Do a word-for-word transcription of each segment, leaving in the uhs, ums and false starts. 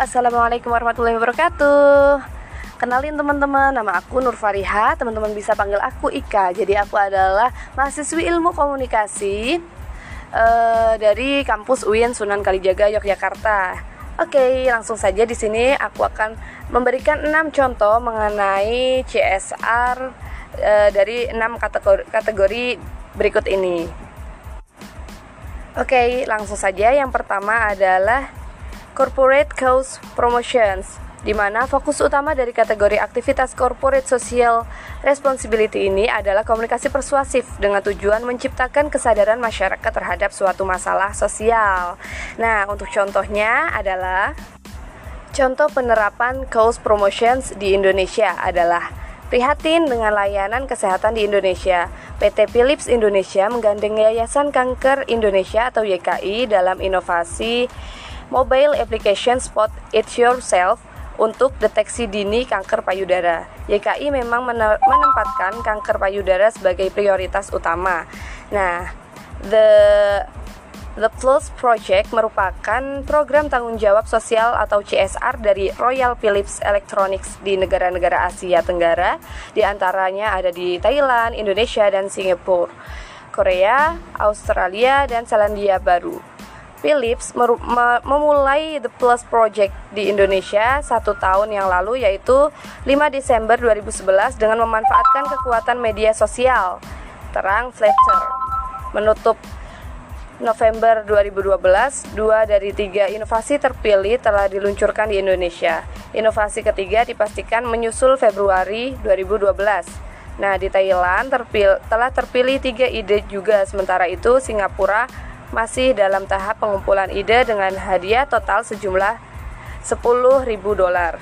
Assalamualaikum warahmatullahi wabarakatuh. Kenalin teman-teman, nama aku Nur Fariha. Teman-teman bisa panggil aku Ika. Jadi aku adalah mahasiswi ilmu komunikasi uh, dari kampus U I N Sunan Kalijaga, Yogyakarta. Oke, langsung saja di sini aku akan memberikan enam contoh mengenai C S R e, dari enam kategori, kategori berikut ini. Oke, langsung saja. Yang pertama adalah Corporate Cause Promotions, di mana fokus utama dari kategori aktivitas Corporate Social Responsibility ini adalah komunikasi persuasif dengan tujuan menciptakan kesadaran masyarakat terhadap suatu masalah sosial. Nah, untuk contohnya adalah contoh penerapan cause promotions di Indonesia adalah prihatin dengan layanan kesehatan di Indonesia. P T Philips Indonesia menggandeng Yayasan Kanker Indonesia atau Y K I dalam inovasi mobile application Spot It Yourself untuk deteksi dini kanker payudara. Y K I memang menempatkan kanker payudara sebagai prioritas utama. Nah, the The Plus Project merupakan program tanggung jawab sosial atau C S R dari Royal Philips Electronics di negara-negara Asia Tenggara, di antaranya ada di Thailand, Indonesia, dan Singapura, Korea, Australia, dan Selandia Baru. Philips meru- me- memulai The Plus Project di Indonesia satu tahun yang lalu, yaitu lima Desember dua ribu sebelas, dengan memanfaatkan kekuatan media sosial terang Fletcher. Menutup November dua ribu dua belas, dua dari tiga inovasi terpilih telah diluncurkan di Indonesia. Inovasi ketiga dipastikan menyusul Februari dua ribu dua belas. Nah, di Thailand terpil- telah terpilih tiga ide juga. Sementara itu, Singapura masih dalam tahap pengumpulan ide dengan hadiah total sejumlah sepuluh ribu dolar.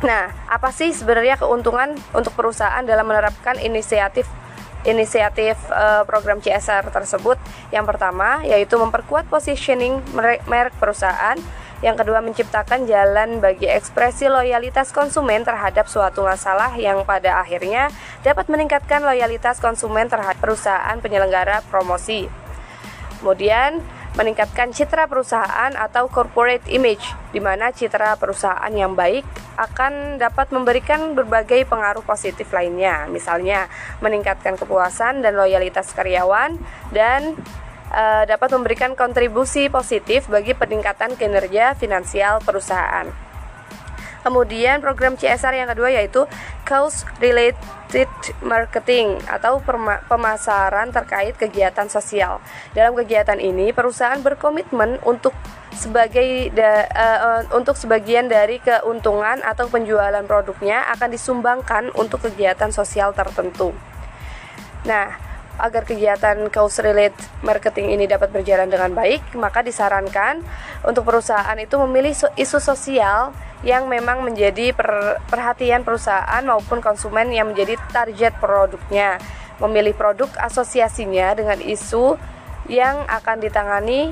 Nah, apa sih sebenarnya keuntungan untuk perusahaan dalam menerapkan inisiatif Inisiatif uh, program C S R tersebut? Yang pertama yaitu memperkuat positioning merek perusahaan. Yang kedua, menciptakan jalan bagi ekspresi loyalitas konsumen terhadap suatu masalah yang pada akhirnya dapat meningkatkan loyalitas konsumen terhadap perusahaan penyelenggara promosi. Kemudian, meningkatkan citra perusahaan atau corporate image, di mana citra perusahaan yang baik akan dapat memberikan berbagai pengaruh positif lainnya, misalnya meningkatkan kepuasan dan loyalitas karyawan, dan e, dapat memberikan kontribusi positif bagi peningkatan kinerja finansial perusahaan. Kemudian program C S R yang kedua yaitu Cause Related Marketing atau pemasaran terkait kegiatan sosial. Dalam kegiatan ini perusahaan berkomitmen untuk sebagai da, uh, untuk sebagian dari keuntungan atau penjualan produknya akan disumbangkan untuk kegiatan sosial tertentu. Nah, agar kegiatan cause-related marketing ini dapat berjalan dengan baik, maka disarankan untuk perusahaan itu memilih isu sosial yang memang menjadi perhatian perusahaan maupun konsumen yang menjadi target produknya, memilih produk asosiasinya dengan isu yang akan ditangani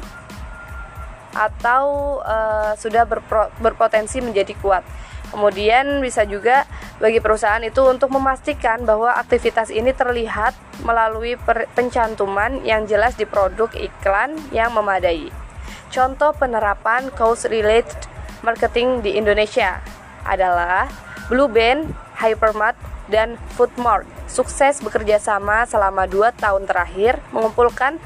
atau uh, sudah berpro- berpotensi menjadi kuat. Kemudian bisa juga bagi perusahaan itu untuk memastikan bahwa aktivitas ini terlihat melalui per- pencantuman yang jelas di produk iklan yang memadai. Contoh penerapan cause-related marketing di Indonesia adalah Blue Band, Hypermart, dan Foodmart sukses bekerja sama selama dua tahun terakhir mengumpulkan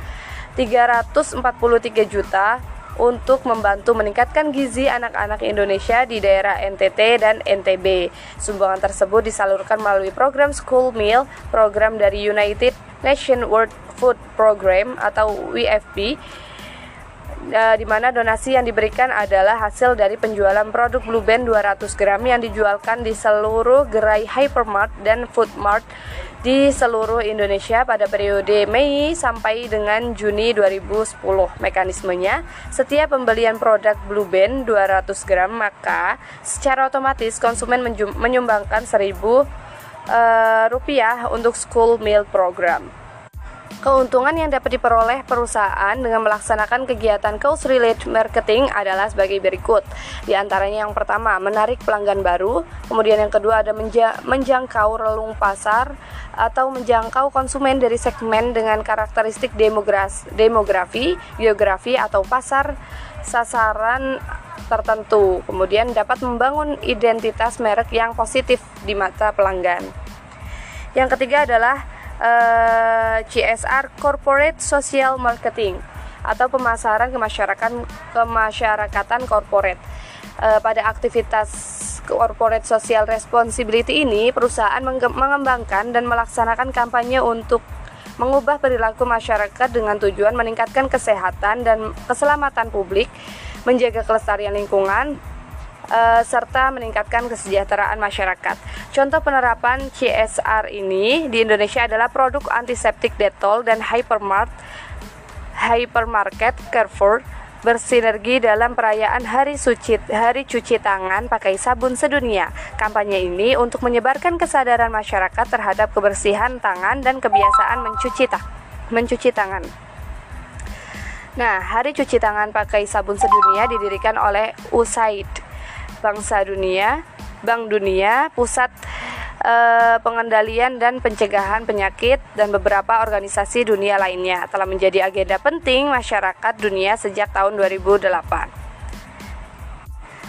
tiga ratus empat puluh tiga juta untuk membantu meningkatkan gizi anak-anak Indonesia di daerah N T T dan N T B. Sumbangan tersebut disalurkan melalui program School Meal, program dari United Nation World Food Program atau W F P, eh, di mana donasi yang diberikan adalah hasil dari penjualan produk Blue Band dua ratus gram yang dijualkan di seluruh gerai Hypermart dan Foodmart di seluruh Indonesia pada periode Mei sampai dengan Juni dua ribu sepuluh. Mekanismenya, setiap pembelian produk Blue Band dua ratus gram, maka secara otomatis konsumen menjum- menyumbangkan seribu uh, rupiah untuk School Meal Program. Keuntungan yang dapat diperoleh perusahaan dengan melaksanakan kegiatan cause-related marketing adalah sebagai berikut. Di antaranya yang pertama, menarik pelanggan baru. Kemudian yang kedua ada menja- menjangkau relung pasar atau menjangkau konsumen dari segmen dengan karakteristik demografi, demografi, geografi atau pasar sasaran tertentu, kemudian dapat membangun identitas merek yang positif di mata pelanggan. Yang ketiga adalah eh, C S R Corporate Social Marketing atau pemasaran kemasyarakatan kemasyarakatan korporat. Eh, pada aktivitas Corporate Social Responsibility ini, perusahaan mengembangkan dan melaksanakan kampanye untuk mengubah perilaku masyarakat dengan tujuan meningkatkan kesehatan dan keselamatan publik, menjaga kelestarian lingkungan, e, serta meningkatkan kesejahteraan masyarakat. Contoh penerapan C S R ini di Indonesia adalah produk antiseptik Dettol dan Hypermart, Hypermarket Carrefour bersinergi dalam perayaan Hari Suci, Hari Cuci Tangan Pakai Sabun Sedunia. Kampanye ini untuk menyebarkan kesadaran masyarakat terhadap kebersihan tangan dan kebiasaan mencuci, ta- mencuci tangan. Nah, Hari Cuci Tangan Pakai Sabun Sedunia didirikan oleh U S A I D, Bangsa Dunia, Bank Dunia, Pusat eh, Pengendalian dan Pencegahan Penyakit, dan beberapa organisasi dunia lainnya. Telah menjadi agenda penting masyarakat dunia sejak tahun dua ribu delapan.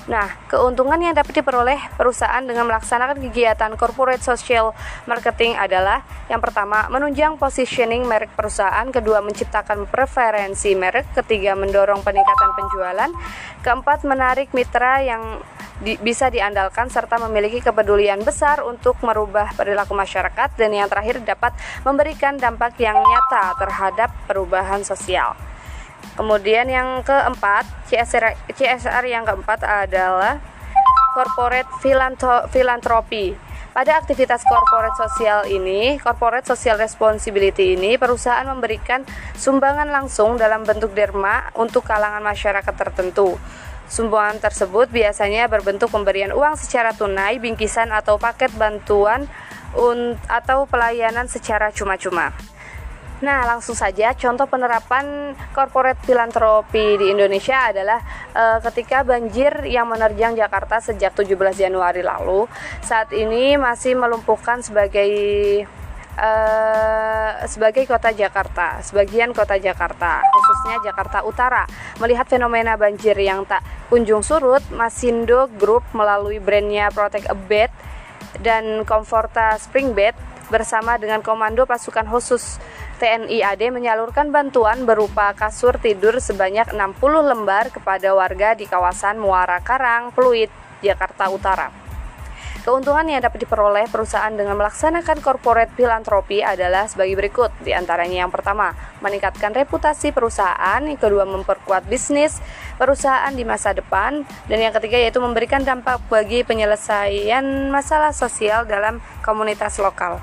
Nah, keuntungan yang dapat diperoleh perusahaan dengan melaksanakan kegiatan corporate social marketing adalah: yang pertama, menunjang positioning merek perusahaan; kedua, menciptakan preferensi merek; ketiga, mendorong peningkatan penjualan; keempat, menarik mitra yang di, bisa diandalkan serta memiliki kepedulian besar untuk merubah perilaku masyarakat; dan yang terakhir, dapat memberikan dampak yang nyata terhadap perubahan sosial. Kemudian yang keempat, C S R, C S R yang keempat adalah corporate philanthropy. Pada aktivitas corporate sosial ini, corporate social responsibility ini, perusahaan memberikan sumbangan langsung dalam bentuk derma untuk kalangan masyarakat tertentu. Sumbangan tersebut biasanya berbentuk pemberian uang secara tunai, bingkisan atau paket bantuan atau pelayanan secara cuma-cuma. Nah, langsung saja contoh penerapan corporate filantropi di Indonesia adalah e, ketika banjir yang menerjang Jakarta sejak tujuh belas Januari lalu, saat ini masih melumpuhkan sebagai e, sebagai kota Jakarta, sebagian kota Jakarta, khususnya Jakarta Utara. Melihat fenomena banjir yang tak kunjung surut, Masindo Group melalui brandnya Protect a Bed dan Comforta Spring Bed bersama dengan Komando Pasukan Khusus T N I A D menyalurkan bantuan berupa kasur tidur sebanyak enam puluh lembar kepada warga di kawasan Muara Karang, Pluit, Jakarta Utara. Keuntungan yang dapat diperoleh perusahaan dengan melaksanakan corporate filantropi adalah sebagai berikut, di antaranya yang pertama, meningkatkan reputasi perusahaan; yang kedua, memperkuat bisnis perusahaan di masa depan; dan yang ketiga yaitu memberikan dampak bagi penyelesaian masalah sosial dalam komunitas lokal.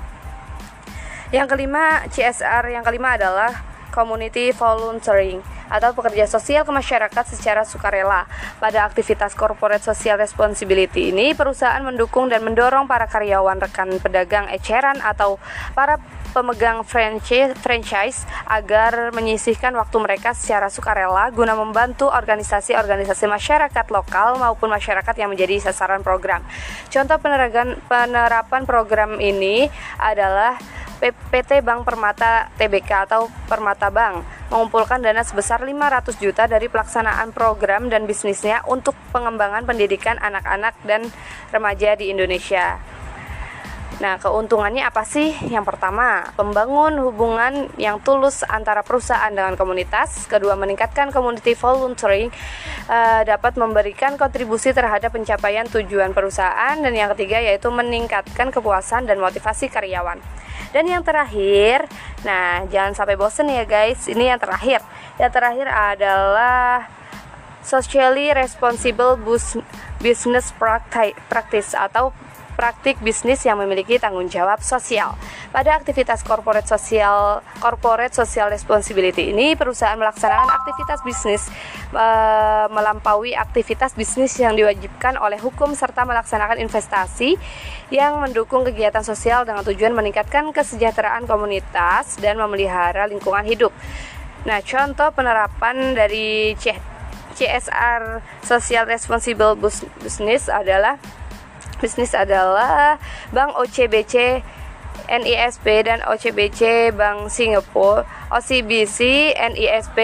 Yang kelima, C S R yang kelima adalah community volunteering atau pekerja sosial ke masyarakat secara sukarela. Pada aktivitas corporate social responsibility ini, perusahaan mendukung dan mendorong para karyawan, rekan pedagang eceran, atau para pemegang franchise agar menyisihkan waktu mereka secara sukarela guna membantu organisasi-organisasi masyarakat lokal maupun masyarakat yang menjadi sasaran program. Contoh penerapan, penerapan program ini adalah P T Bank Permata T B K atau Permata Bank mengumpulkan dana sebesar lima ratus juta dari pelaksanaan program dan bisnisnya untuk pengembangan pendidikan anak-anak dan remaja di Indonesia. Nah, keuntungannya apa sih? Yang pertama, membangun hubungan yang tulus antara perusahaan dengan komunitas. Kedua, meningkatkan community volunteering, e, dapat memberikan kontribusi terhadap pencapaian tujuan perusahaan. Dan yang ketiga yaitu meningkatkan kepuasan dan motivasi karyawan. Dan yang terakhir, nah jangan sampai bosen ya guys, ini yang terakhir. Yang terakhir adalah socially responsible business practice atau praktik bisnis yang memiliki tanggung jawab sosial. Pada aktivitas corporate social corporate social responsibility ini, perusahaan melaksanakan aktivitas bisnis e, melampaui aktivitas bisnis yang diwajibkan oleh hukum serta melaksanakan investasi yang mendukung kegiatan sosial dengan tujuan meningkatkan kesejahteraan komunitas dan memelihara lingkungan hidup. Nah, contoh penerapan dari C S R social responsible business adalah Bisnis adalah Bank O C B C N I S P dan O C B C Bank Singapura, O C B C, N I S P,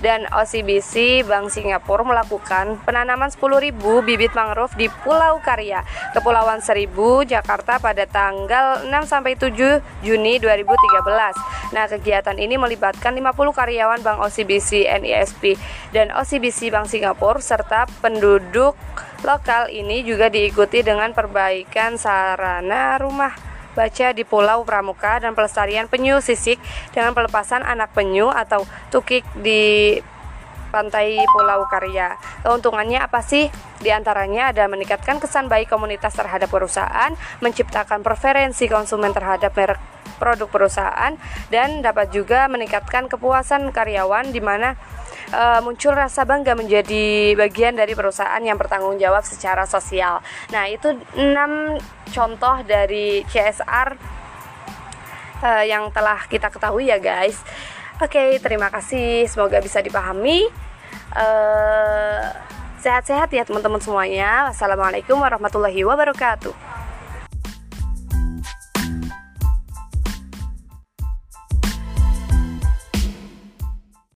dan O C B C Bank Singapura melakukan penanaman sepuluh ribu bibit mangrove di Pulau Karya, Kepulauan Seribu, Jakarta pada tanggal enam sampai tujuh Juni dua ribu tiga belas. Nah, kegiatan ini melibatkan lima puluh karyawan Bank O C B C, N I S P, dan O C B C Bank Singapura serta penduduk lokal. Ini juga diikuti dengan perbaikan sarana rumah baca di Pulau Pramuka dan pelestarian penyu sisik dengan pelepasan anak penyu atau tukik di pantai Pulau Karya. Keuntungannya apa sih? Di antaranya ada meningkatkan kesan baik komunitas terhadap perusahaan, menciptakan preferensi konsumen terhadap merek produk perusahaan, dan dapat juga meningkatkan kepuasan karyawan di mana Uh, muncul rasa bangga menjadi bagian dari perusahaan yang bertanggung jawab secara sosial. Nah, itu enam contoh dari C S R uh, yang telah kita ketahui ya guys. Oke, okay, terima kasih, semoga bisa dipahami. uh, Sehat-sehat ya teman-teman semuanya. Wassalamualaikum warahmatullahi wabarakatuh.